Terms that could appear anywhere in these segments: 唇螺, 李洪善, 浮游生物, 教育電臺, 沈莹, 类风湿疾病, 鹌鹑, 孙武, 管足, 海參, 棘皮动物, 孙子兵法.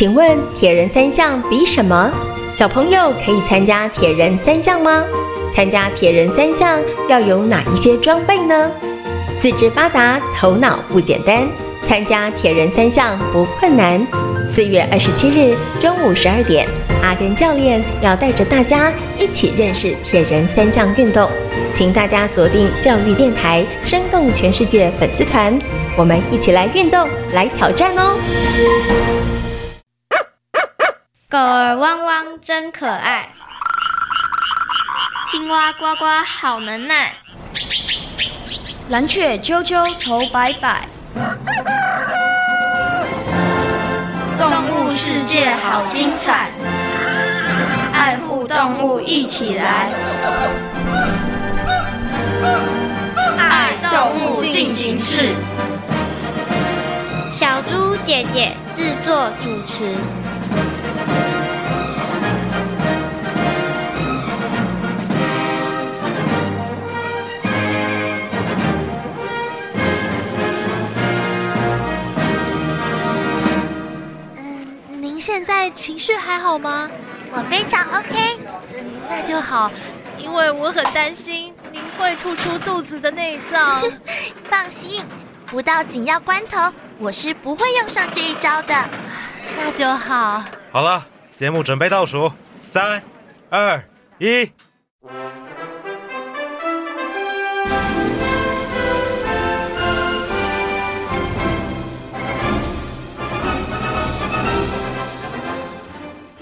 请问铁人三项比什么？小朋友可以参加铁人三项吗？参加铁人三项要有哪一些装备呢？四肢发达，头脑不简单，参加铁人三项不困难。4月27日中午12点，阿根教练要带着大家一起认识铁人三项运动，请大家锁定教育电台生动全世界粉丝团，我们一起来运动，来挑战哦。狗儿汪汪真可爱，青蛙呱呱好能耐，蓝雀啾啾头摆摆，动物世界好精彩，爱护动物一起来，爱动物进行式，小猪姐姐制作主持。现在情绪还好吗？我非常 OK。那就好，因为我很担心您会吐出肚子的内脏。放心，不到紧要关头，我是不会用上这一招的。那就好。好了，节目准备倒数，3、2、1。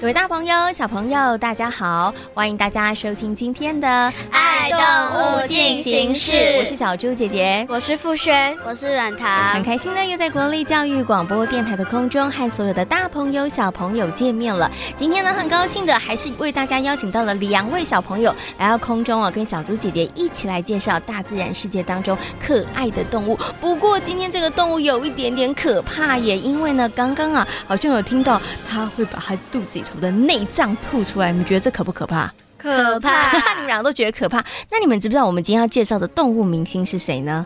各位大朋友小朋友大家好，欢迎大家收听今天的爱动物进行式，我是小猪姐姐，我是傅轩，我是软糖，很开心呢又在国立教育广播电台的空中和所有的大朋友小朋友见面了。今天呢很高兴的还是为大家邀请到了2位小朋友来到空中跟小猪姐姐一起来介绍大自然世界当中可爱的动物。不过今天这个动物有一点点可怕耶，因为呢刚刚好像有听到它会把它肚子的内脏吐出来，你们觉得这可不可怕？可怕！你们两个都觉得可怕。那你们知不知道我们今天要介绍的动物明星是谁呢？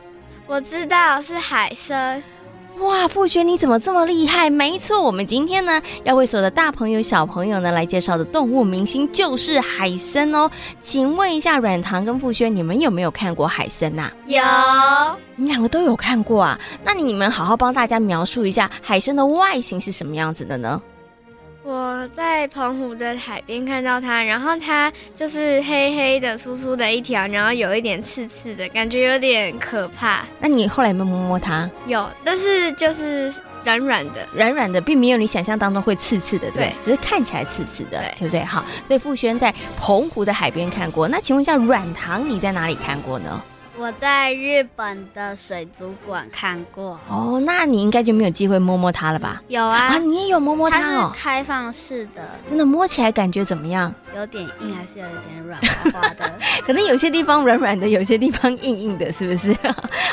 我知道，是海参。哇，傅轩你怎么这么厉害？没错，我们今天呢要为所有的大朋友小朋友呢来介绍的动物明星就是海参哦。请问一下软糖跟傅轩，你们有没有看过海参啊？有，你们两个都有看过啊。那你们好好帮大家描述一下海参的外形是什么样子的呢？我在澎湖的海边看到它，然后它就是黑黑的粗粗的一条，然后有一点刺刺的感觉，有点可怕。那你后来有没有摸摸它？有，但是就是软软的，软软的，并没有你想象当中会刺刺的， 对，只是看起来刺刺的， 对不对？好，所以傅轩在澎湖的海边看过。那请问一下软糖，你在哪里看过呢？我在日本的水族馆看过。哦，那你应该就没有机会摸摸它了吧？有啊，你也有摸摸它哦。它是开放式的，真的摸起来感觉怎么样？有点硬，还是有点软滑滑的？可能有些地方软软的，有些地方硬硬的，是不是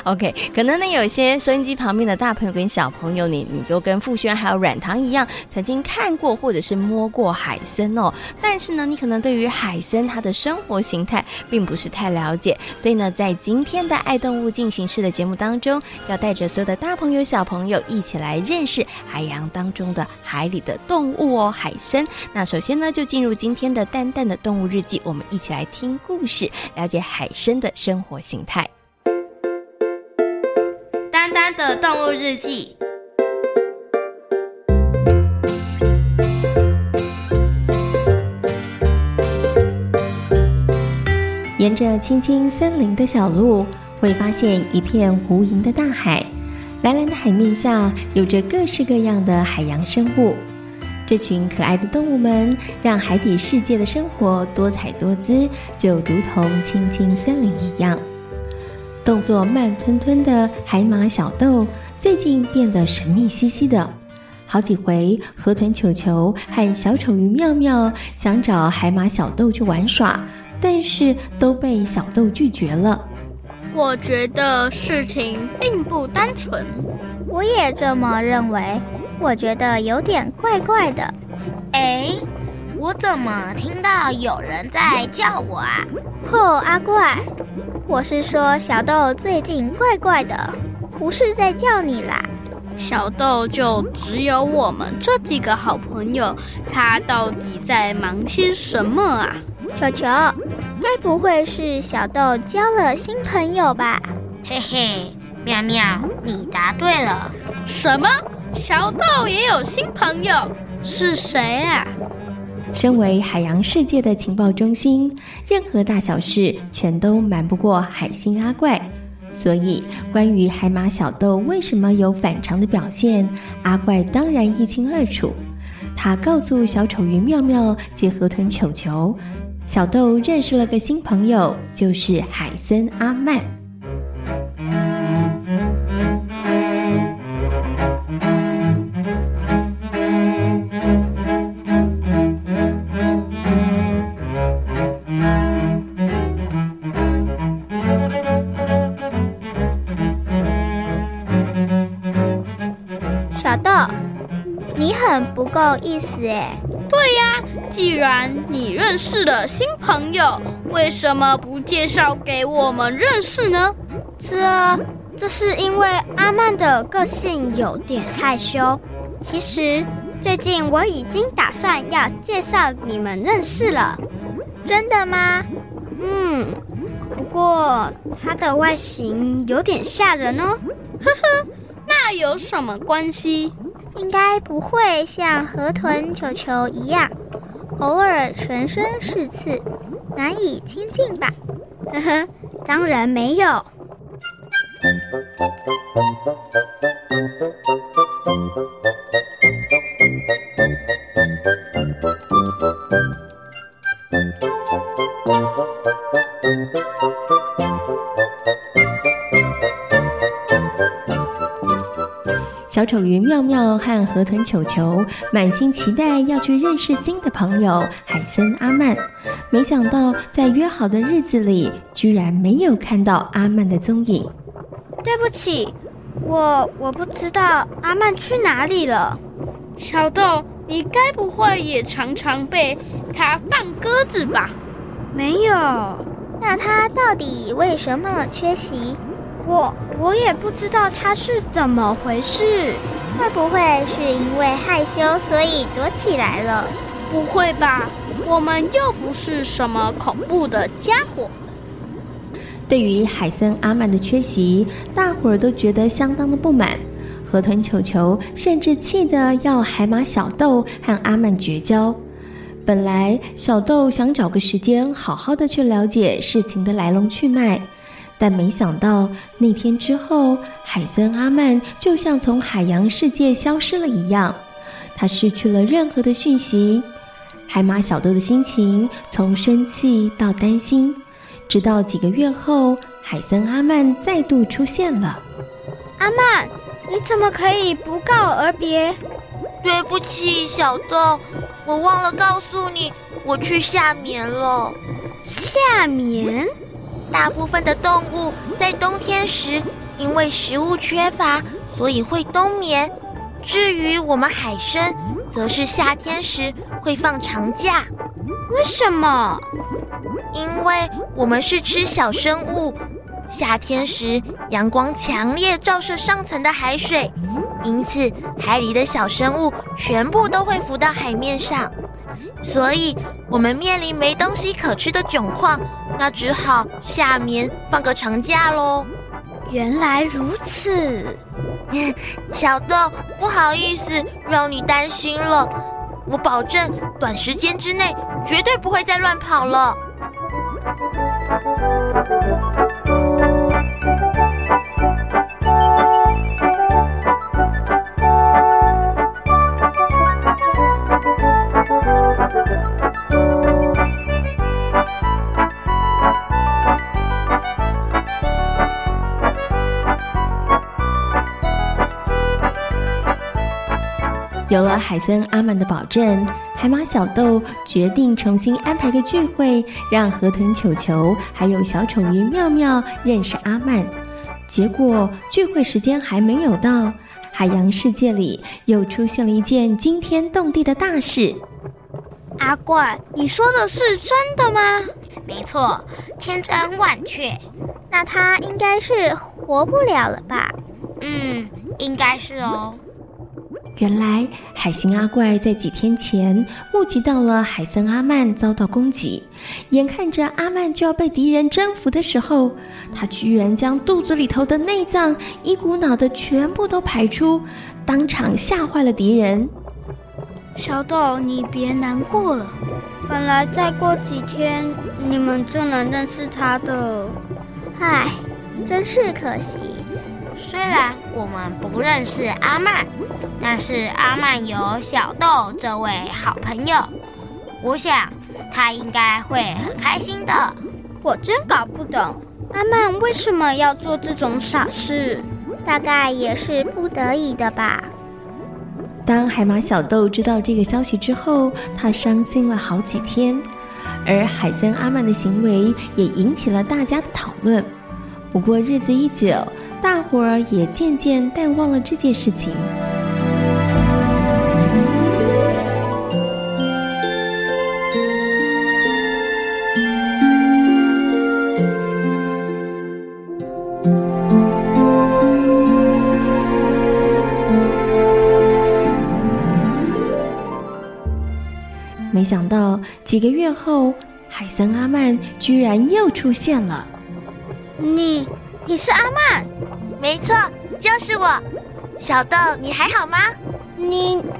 ？OK， 可能呢有些收音机旁边的大朋友跟小朋友，你就跟傅轩还有软糖一样，曾经看过或者是摸过海参哦。但是呢，你可能对于海参它的生活形态并不是太了解，所以呢，在今天的爱动物进行式的节目当中，要带着所有的大朋友小朋友一起来认识海洋当中的海里的动物哦，海参。那首先呢，就进入今天的淡淡的动物日记，我们一起来听故事，了解海参的生活形态。丹丹的动物日记。沿着青青森林的小路，会发现一片无垠的大海，蓝蓝的海面下有着各式各样的海洋生物。这群可爱的动物们让海底世界的生活多彩多姿，就如同青青森林一样。动作慢吞吞的海马小豆最近变得神秘兮兮的，好几回河豚球球和小丑鱼妙妙想找海马小豆去玩耍，但是都被小豆拒绝了。我觉得事情并不单纯。我也这么认为，我觉得有点怪怪的。哎，我怎么听到有人在叫我啊？哦，阿怪，我是说小豆最近怪怪的，不是在叫你啦，小豆就只有我们这几个好朋友，他到底在忙些什么啊？球球，该不会是小豆交了新朋友吧？嘿嘿，妙妙，你答对了。什么？小豆也有新朋友？是谁啊？身为海洋世界的情报中心，任何大小事全都瞒不过海星阿怪，所以关于海马小豆为什么有反常的表现，阿怪当然一清二楚。他告诉小丑鱼妙妙及河豚球球，小豆认识了个新朋友，就是海森阿曼。小豆，你很不够意思耶。对呀，既然你认识了新朋友，为什么不介绍给我们认识呢？这是因为阿曼的个性有点害羞。其实最近我已经打算要介绍你们认识了。真的吗？不过他的外形有点吓人哦。呵呵，那有什么关系？应该不会像河豚球球一样，偶尔全身是刺，难以亲近吧？呵呵，当然没有。小丑鱼妙妙和河豚球球满心期待要去认识新的朋友海森阿曼，没想到在约好的日子里居然没有看到阿曼的踪影。对不起，我不知道阿曼去哪里了。小豆，你该不会也常常被他放鸽子吧？没有。那他到底为什么缺席？我也不知道他是怎么回事，会不会是因为害羞所以躲起来了？不会吧，我们又不是什么恐怖的家伙。对于海森阿曼的缺席，大伙儿都觉得相当的不满。河豚球球甚至气得要海马小豆和阿曼绝交。本来小豆想找个时间好好的去了解事情的来龙去脉，但没想到那天之后，海森阿曼就像从海洋世界消失了一样，他失去了任何的讯息。海马小豆的心情从生气到担心，直到几个月后，海森阿曼再度出现了。阿曼，你怎么可以不告而别？对不起，小豆，我忘了告诉你，我去夏眠了。夏眠？大部分的动物在冬天时因为食物缺乏，所以会冬眠。至于我们海参，则是夏天时会放长假。为什么？因为我们是吃小生物，夏天时阳光强烈照射上层的海水，因此海里的小生物全部都会浮到海面上，所以我们面临没东西可吃的窘况，那只好夏眠放个长假咯。原来如此。小豆，不好意思让你担心了，我保证短时间之内绝对不会再乱跑了。有了海森阿曼的保证，海马小豆决定重新安排个聚会，让河豚球球还有小丑鱼妙妙认识阿曼。结果聚会时间还没有到，海洋世界里又出现了一件惊天动地的大事。阿怪，你说的是真的吗？没错，千真万确。那他应该是活不了了吧？应该是哦。原来海星阿怪在几天前目击到了海森阿曼遭到攻击，眼看着阿曼就要被敌人征服的时候，他居然将肚子里头的内脏一股脑的全部都排出，当场吓坏了敌人。小豆，你别难过了，本来再过几天你们就能认识他的。唉，真是可惜。虽然我们不认识阿曼，但是阿曼有小豆这位好朋友，我想他应该会很开心的。我真搞不懂阿曼为什么要做这种傻事，大概也是不得已的吧。当海马小豆知道这个消息之后，他伤心了好几天，而海森阿曼的行为也引起了大家的讨论。不过日子一久，大伙儿也渐渐淡忘了这件事情。没想到几个月后，海森阿曼居然又出现了。你是阿曼？没错，就是我。小豆，你还好吗？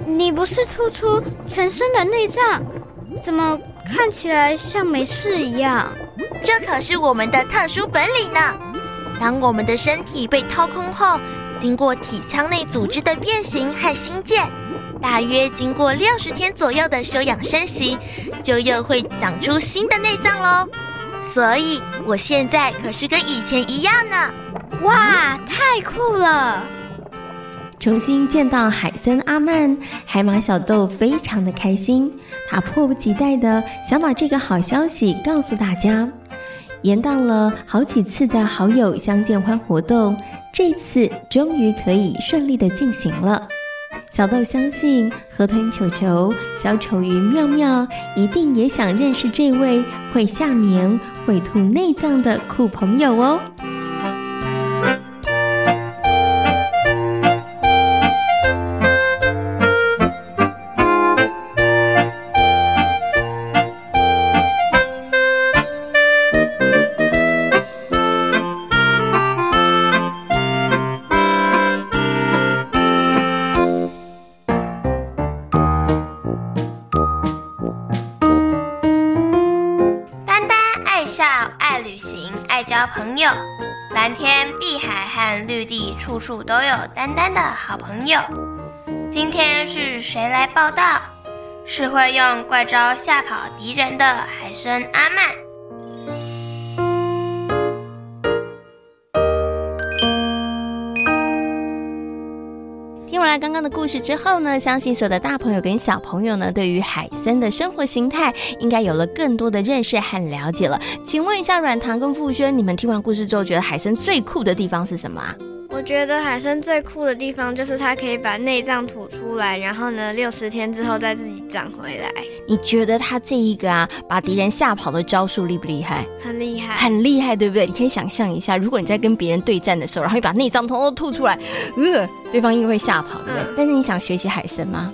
你不是吐出全身的内脏，怎么看起来像没事一样？这可是我们的特殊本领呢。当我们的身体被掏空后，经过体腔内组织的变形和新建，大约经过60天左右的休养生息，就又会长出新的内脏咯。所以我现在可是跟以前一样呢。哇，太酷了！重新见到海森阿曼，海马小豆非常的开心，他迫不及待的想把这个好消息告诉大家。延到了好几次的好友相见欢活动，这次终于可以顺利的进行了。小豆相信河豚球球、小丑鱼妙妙一定也想认识这位会下眠、会吐内脏的酷朋友哦。朋友，蓝天碧海和绿地处处都有丹丹的好朋友。今天是谁来报道？是会用怪招吓跑敌人的海参阿曼。听完了刚刚的故事之后呢，相信所有的大朋友跟小朋友呢，对于海参的生活形态应该有了更多的认识和了解了。请问一下软糖跟傅轩，你们听完故事之后觉得海参最酷的地方是什么啊？我觉得海参最酷的地方就是它可以把内脏吐出来，然后呢60天之后再自己长回来。你觉得它这一个把敌人吓跑的招数厉不厉害？很厉害，很厉害，对不对？你可以想象一下，如果你在跟别人对战的时候，然后你把内脏统统吐出来，对方应该会吓跑，对不对？但是你想学习海参吗？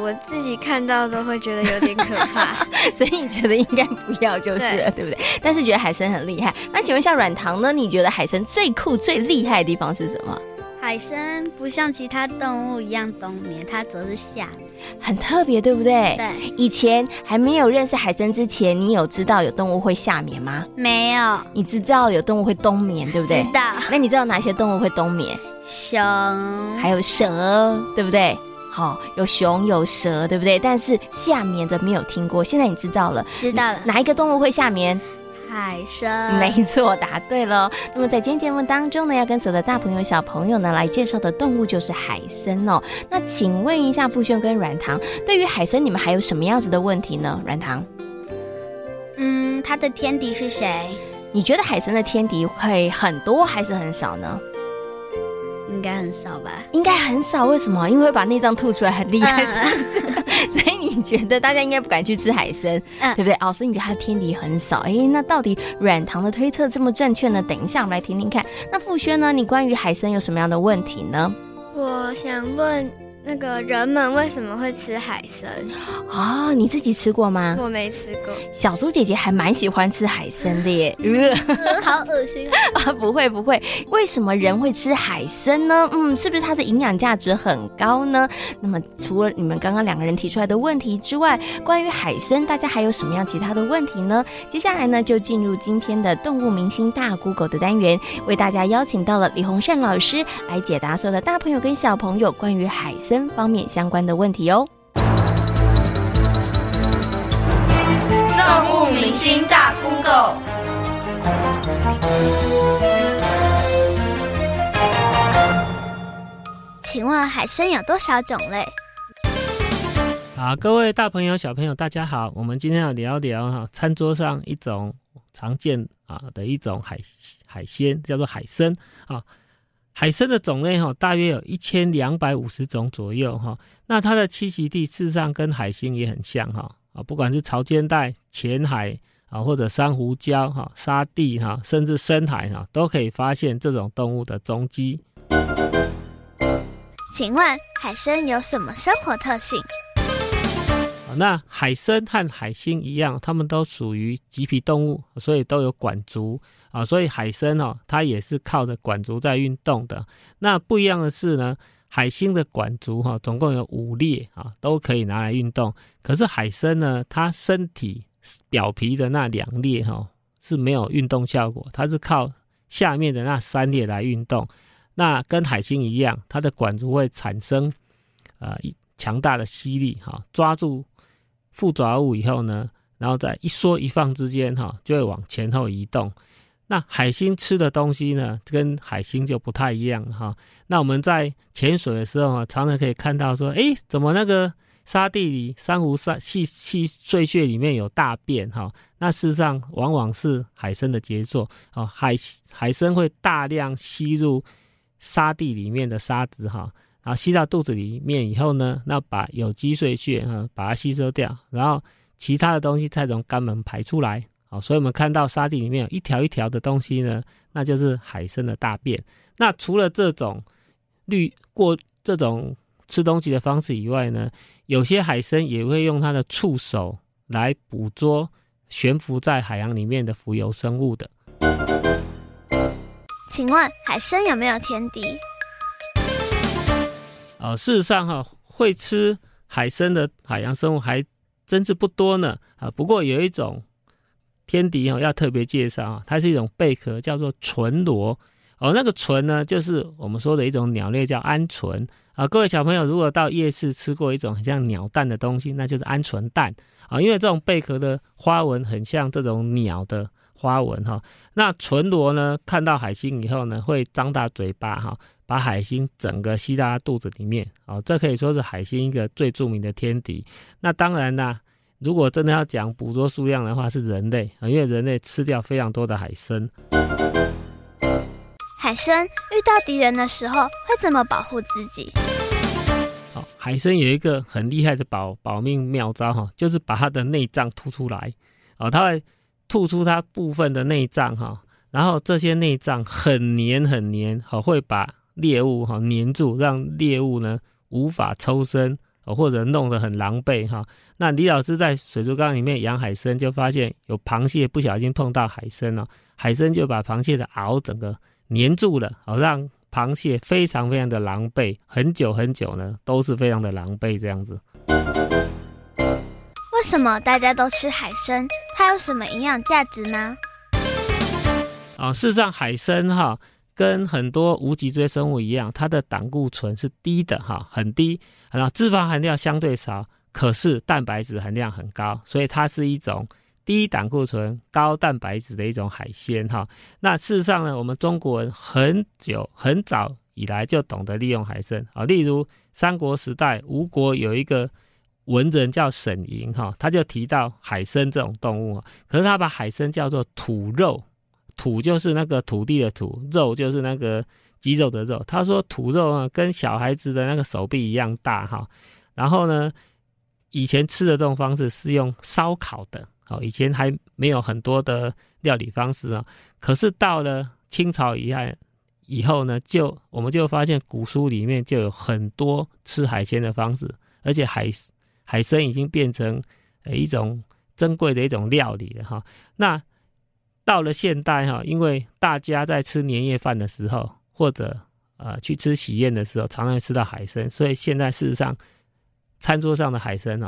我自己看到都会觉得有点可怕所以你觉得应该不要就是了， 对不对？但是觉得海参很厉害。那请问一下软糖呢，你觉得海参最酷最厉害的地方是什么？海参不像其他动物一样冬眠，它则是夏眠，很特别，对不对？对。以前还没有认识海参之前，你有知道有动物会夏眠吗？没有。你知道有动物会冬眠，对不对？知道。那你知道哪些动物会冬眠？熊，还有蛇，对不对？好，有熊有蛇，对不对？但是夏眠的没有听过，现在你知道了。知道了。哪一个动物会夏眠？海参。没错，答对了。那么在今天节目当中呢，要跟所有的大朋友小朋友呢来介绍的动物就是海参哦。那请问一下傅炫跟软糖，对于海参你们还有什么样子的问题呢？软糖，它的天敌是谁？你觉得海参的天敌会很多还是很少呢？应该很少吧？应该很少，为什么？因为会把内脏吐出来很厉害，是不是？所以你觉得大家应该不敢去吃海参，对不对？哦，所以你觉得它的天敌很少。那到底软糖的推测这么正确呢？等一下我们来听听看。那傅轩呢，你关于海参有什么样的问题呢？我想问那个人们为什么会吃海参？哦，你自己吃过吗？我没吃过。小猪姐姐还蛮喜欢吃海参的耶。好恶心啊！不会不会，为什么人会吃海参呢？是不是它的营养价值很高呢？那么除了你们刚刚两个人提出来的问题之外，关于海参大家还有什么样其他的问题呢？接下来呢，就进入今天的动物明星大 Google 的单元，为大家邀请到了李洪善老师来解答所有的大朋友跟小朋友关于海参方面相关的问题哦。动物明星大 Google， 请问海参有多少种类？好，各位大朋友小朋友大家好，我们今天要聊聊餐桌上一种常见的一种海鲜叫做海参。海参的种类大约有1250种左右，那它的栖息地事实上跟海星也很像，不管是潮间带、浅海或者珊瑚礁、沙地甚至深海都可以发现这种动物的踪迹。请问海参有什么生活特性？那海参和海星一样，它们都属于棘皮动物，所以都有管足。所以海参它也是靠着管足在运动的。那不一样的是呢，海星的管足总共有5列都可以拿来运动。可是海参呢，它身体表皮的那2列是没有运动效果，它是靠下面的那3列来运动。那跟海星一样，它的管足会产生强大的吸力，抓住附着物以后呢，然后在一缩一放之间就会往前后移动。那海星吃的东西呢，跟海星就不太一样哈。那我们在潜水的时候常常可以看到说，怎么那个沙地里珊瑚碎屑里面有大便哈？那事实上往往是海参的杰作。海参会大量吸入沙地里面的沙子哈，然后吸到肚子里面以后呢，那把有机碎屑把它吸收掉，然后其他的东西再从肛门排出来。所以我们看到沙地里面有一条一条的东西呢，那就是海参的大便。那除了这种吃东西的方式以外呢，有些海参也会用它的触手来捕捉悬浮在海洋里面的浮游生物的。请问海参有没有天敌？事实上会吃海参的海洋生物还真是不多呢。不过有一种天敌要特别介绍，它是一种贝壳，叫做唇螺。那个唇呢，就是我们说的一种鸟类叫鹌鹑。各位小朋友如果到夜市吃过一种很像鸟蛋的东西，那就是鹌鹑蛋。因为这种贝壳的花纹很像这种鸟的花纹。那唇螺呢，看到海星以后呢，会张大嘴巴把海星整个吸到它肚子里面。这可以说是海星一个最著名的天敌。那当然啦，如果真的要讲捕捉数量的话，是人类，因为人类吃掉非常多的海参。海参遇到敌人的时候会怎么保护自己？海参有一个很厉害的保命妙招，就是把它的内脏吐出来。它会吐出它部分的内脏，然后这些内脏很黏很黏，会把猎物黏住，让猎物呢无法抽身，或者弄得很狼狈。那李老师在水族缸里面养海参，就发现有螃蟹不小心碰到海参，海参就把螃蟹的螯整个粘住了，让螃蟹非常非常的狼狈，很久很久呢都是非常的狼狈这样子。为什么大家都吃海参？它有什么营养价值吗？事实上海参跟很多无脊椎生物一样，它的胆固醇是低的，很低，然后脂肪含量相对少，可是蛋白质含量很高，所以它是一种低胆固醇高蛋白质的一种海鲜。那事实上呢，我们中国人很早以来就懂得利用海参。例如三国时代吴国有一个文人叫沈莹，他就提到海参这种动物，可是他把海参叫做土肉，土就是那个土地的土，肉就是那个肌肉的肉。他说土肉跟小孩子的那个手臂一样大。然后呢，以前吃的这种方式是用烧烤的，以前还没有很多的料理方式，可是到了清朝以后呢，我们就发现古书里面就有很多吃海鲜的方式，而且海参已经变成一种珍贵的一种料理了。那到了现代，因为大家在吃年夜饭的时候或者去吃喜宴的时候常常会吃到海参，所以现在事实上餐桌上的海参，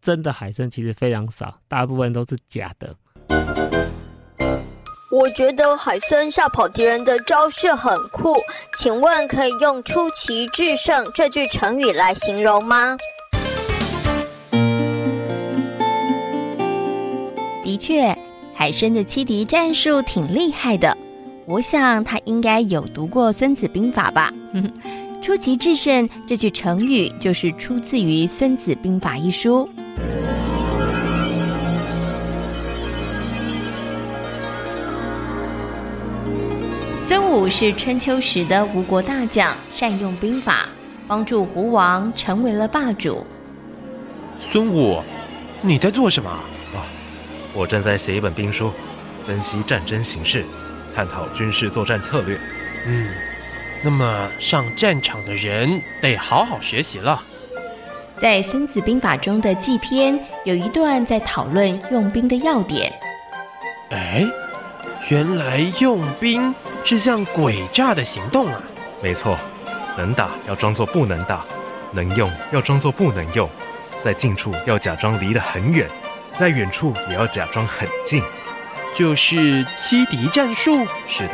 真的海参其实非常少，大部分都是假的。我觉得海参吓跑敌人的招式很酷，请问可以用出奇制胜这句成语来形容吗？的确，海参的欺敌战术挺厉害的，我想他应该有读过孙子兵法吧。出奇制胜这句成语就是出自于孙子兵法一书。孙武是春秋时的吴国大将，善用兵法帮助吴王成为了霸主。孙武，你在做什么？我正在写一本兵书，分析战争形势，探讨军事作战策略。那么上战场的人得好好学习了。在孙子兵法中的纪篇有一段在讨论用兵的要点。原来用兵是像诡诈的行动啊。没错，能打要装作不能打，能用要装作不能用，在近处要假装离得很远，在远处也要假装很近，就是欺敌战术。是的，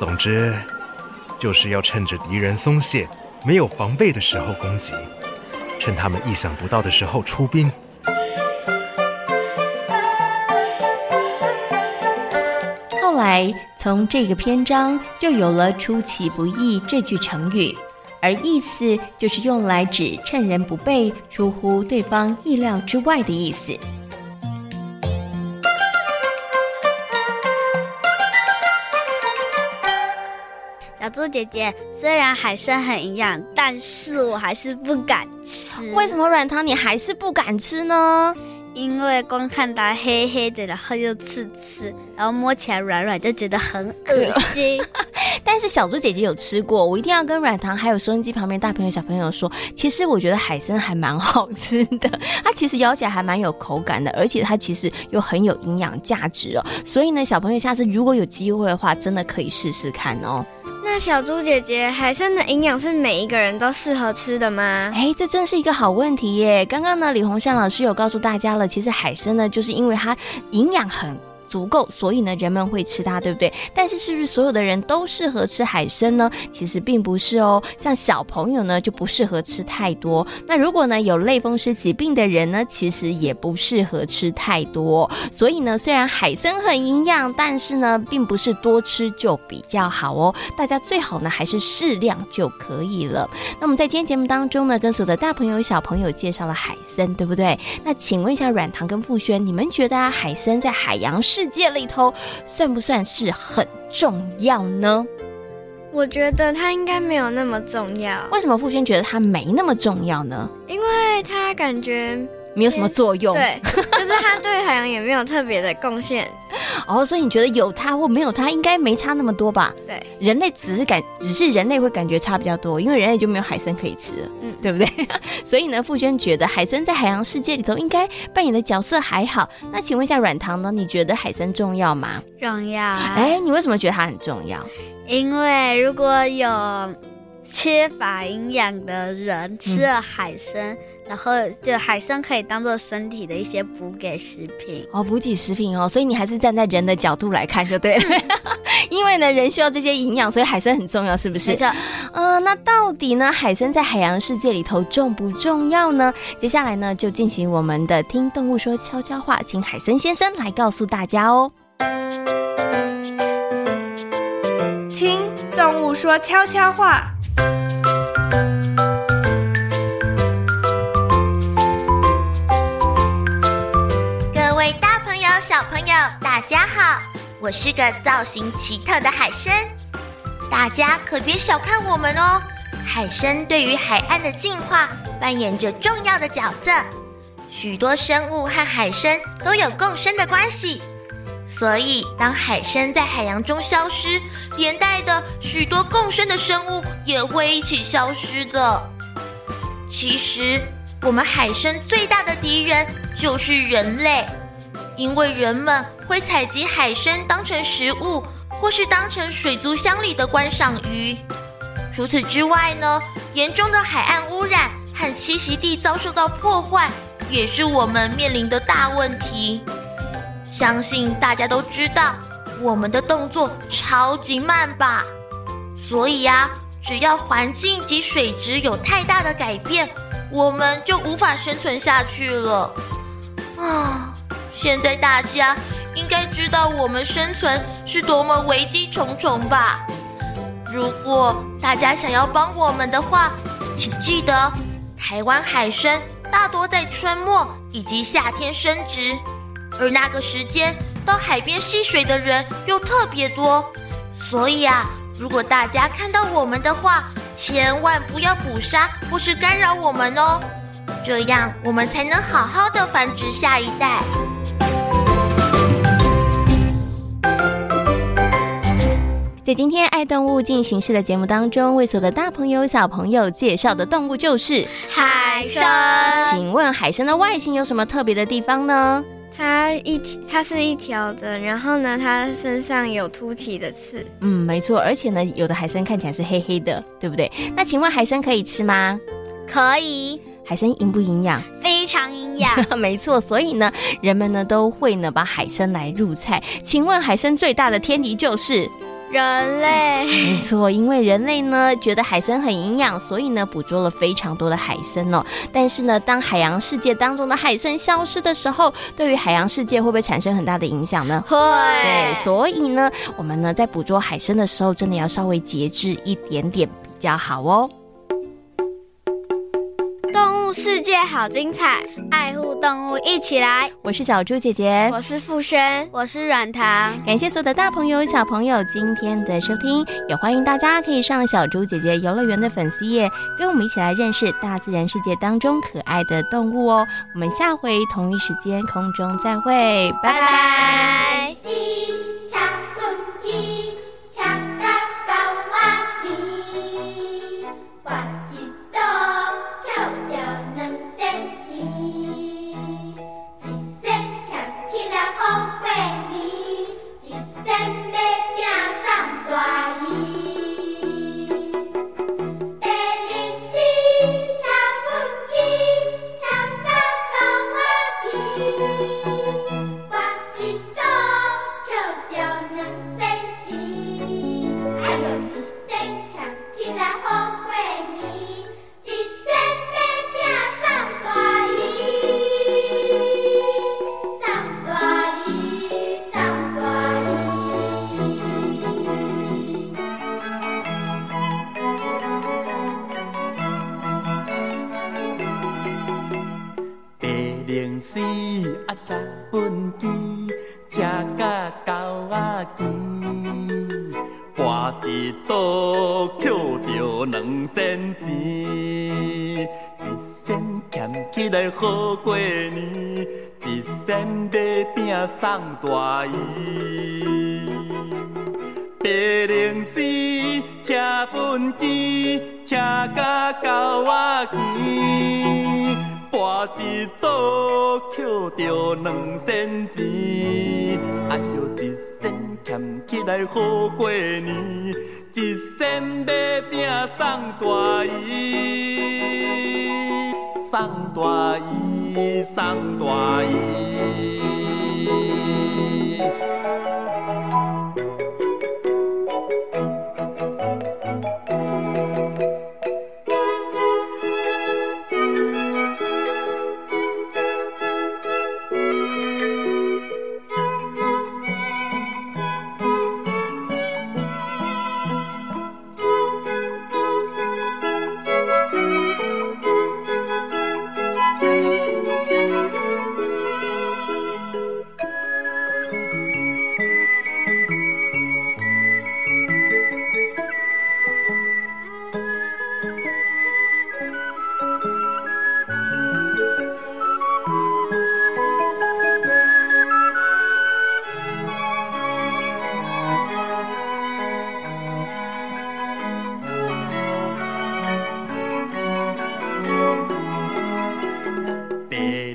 总之就是要趁着敌人松懈没有防备的时候攻击，趁他们意想不到的时候出兵。后来从这个篇章就有了出其不意这句成语，而意思就是用来指趁人不备出乎对方意料之外的意思。小猪姐姐，虽然海参很营养，但是我还是不敢吃。为什么软糖你还是不敢吃呢？因为光看它黑黑的，然后又刺刺，然后摸起来软软，就觉得很恶心。但是小猪姐姐有吃过，我一定要跟软糖还有收音机旁边大朋友小朋友说，其实我觉得海参还蛮好吃的，它其实咬起来还蛮有口感的，而且它其实又很有营养价值哦。所以呢，小朋友下次如果有机会的话，真的可以试试看哦。那小猪姐姐，海参的营养是每一个人都适合吃的吗？这真是一个好问题耶。刚刚呢，李鸿湘老师有告诉大家了，其实海参呢，就是因为它营养很足够，所以呢人们会吃它，对不对？但是是不是所有的人都适合吃海参呢？其实并不是哦，像小朋友呢就不适合吃太多，那如果呢有类风湿疾病的人呢，其实也不适合吃太多。所以呢，虽然海参很营养，但是呢并不是多吃就比较好哦，大家最好呢还是适量就可以了。那我们在今天节目当中呢，跟所有的大朋友小朋友介绍了海参，对不对？那请问一下软糖跟傅轩，你们觉得海参在海洋世界里头算不算是很重要呢？我觉得它应该没有那么重要。为什么傅轩觉得它没那么重要呢？因为它感觉没有什么作用。对，就是它对海洋也没有特别的贡献。所以你觉得有它或没有它应该没差那么多吧？对，人类只是人类会感觉差比较多，因为人类就没有海参可以吃了，对不对？所以呢，傅轩觉得海参在海洋世界里头应该扮演的角色还好。那请问一下软糖呢，你觉得海参重要吗？重要。你为什么觉得它很重要？因为如果有缺乏营养的人吃了海参，然后就海参可以当做身体的一些补给食品。补给食品哦，所以你还是站在人的角度来看就对了。因为呢人需要这些营养，所以海参很重要，是不是？没错。那到底呢海参在海洋世界里头重不重要呢？接下来呢就进行我们的听动物说悄悄话，请海参先生来告诉大家哦。听动物说悄悄话。小朋友大家好，我是个造型奇特的海参，大家可别小看我们哦。海参对于海岸的进化扮演着重要的角色，许多生物和海参都有共生的关系，所以当海参在海洋中消失，连带的许多共生的生物也会一起消失的。其实我们海参最大的敌人就是人类，因为人们会采集海参当成食物，或是当成水族箱里的观赏鱼。除此之外呢，严重的海岸污染和栖息地遭受到破坏也是我们面临的大问题。相信大家都知道，我们的动作超级慢吧，所以啊，只要环境及水质有太大的改变，我们就无法生存下去了。现在大家应该知道我们生存是多么危机重重吧。如果大家想要帮我们的话，请记得台湾海参大多在春末以及夏天生殖，而那个时间到海边戏水的人又特别多，所以啊，如果大家看到我们的话，千万不要捕杀或是干扰我们哦，这样我们才能好好的繁殖下一代。在今天爱动物进行式的节目当中，为所有的大朋友小朋友介绍的动物就是海参。请问海参的外形有什么特别的地方呢？它是一条的，然后呢它身上有凸起的刺。没错，而且呢有的海参看起来是黑黑的，对不对？那请问海参可以吃吗？可以。海参营不营养？非常营养。没错，所以呢人们呢都会呢把海参来入菜。请问海参最大的天敌就是人类。没错，因为人类呢觉得海参很营养，所以呢捕捉了非常多的海参哦。但是呢当海洋世界当中的海参消失的时候，对于海洋世界会不会产生很大的影响呢？会。对，所以呢我们呢在捕捉海参的时候真的要稍微节制一点点比较好哦。动物世界好精彩，爱护动物一起来。我是小猪姐姐，我是傅轩，我是软糖。感谢所有的大朋友小朋友今天的收听，也欢迎大家可以上小猪姐姐游乐园的粉丝页，跟我们一起来认识大自然世界当中可爱的动物哦。我们下回同一时间空中再会，拜拜。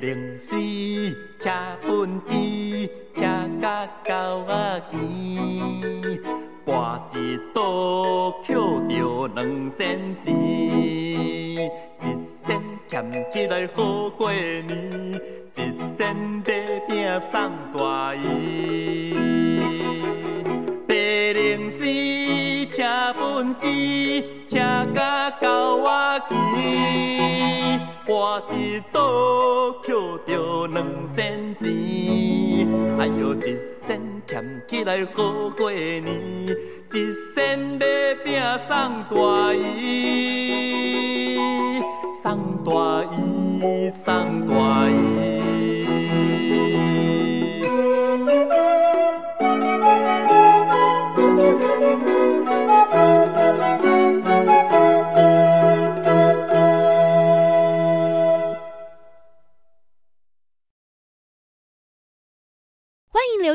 零四，车本机，车甲狗仔见，博一赌，捡着两仙钱，一仙俭起来好过年，一仙买饼送大姨。白零四，车本机，车甲狗仔见，博一赌，捡着两仙钱。哎呦，一仙俭起来好过年，一仙买饼送大姨，送大姨，送大姨。欢迎留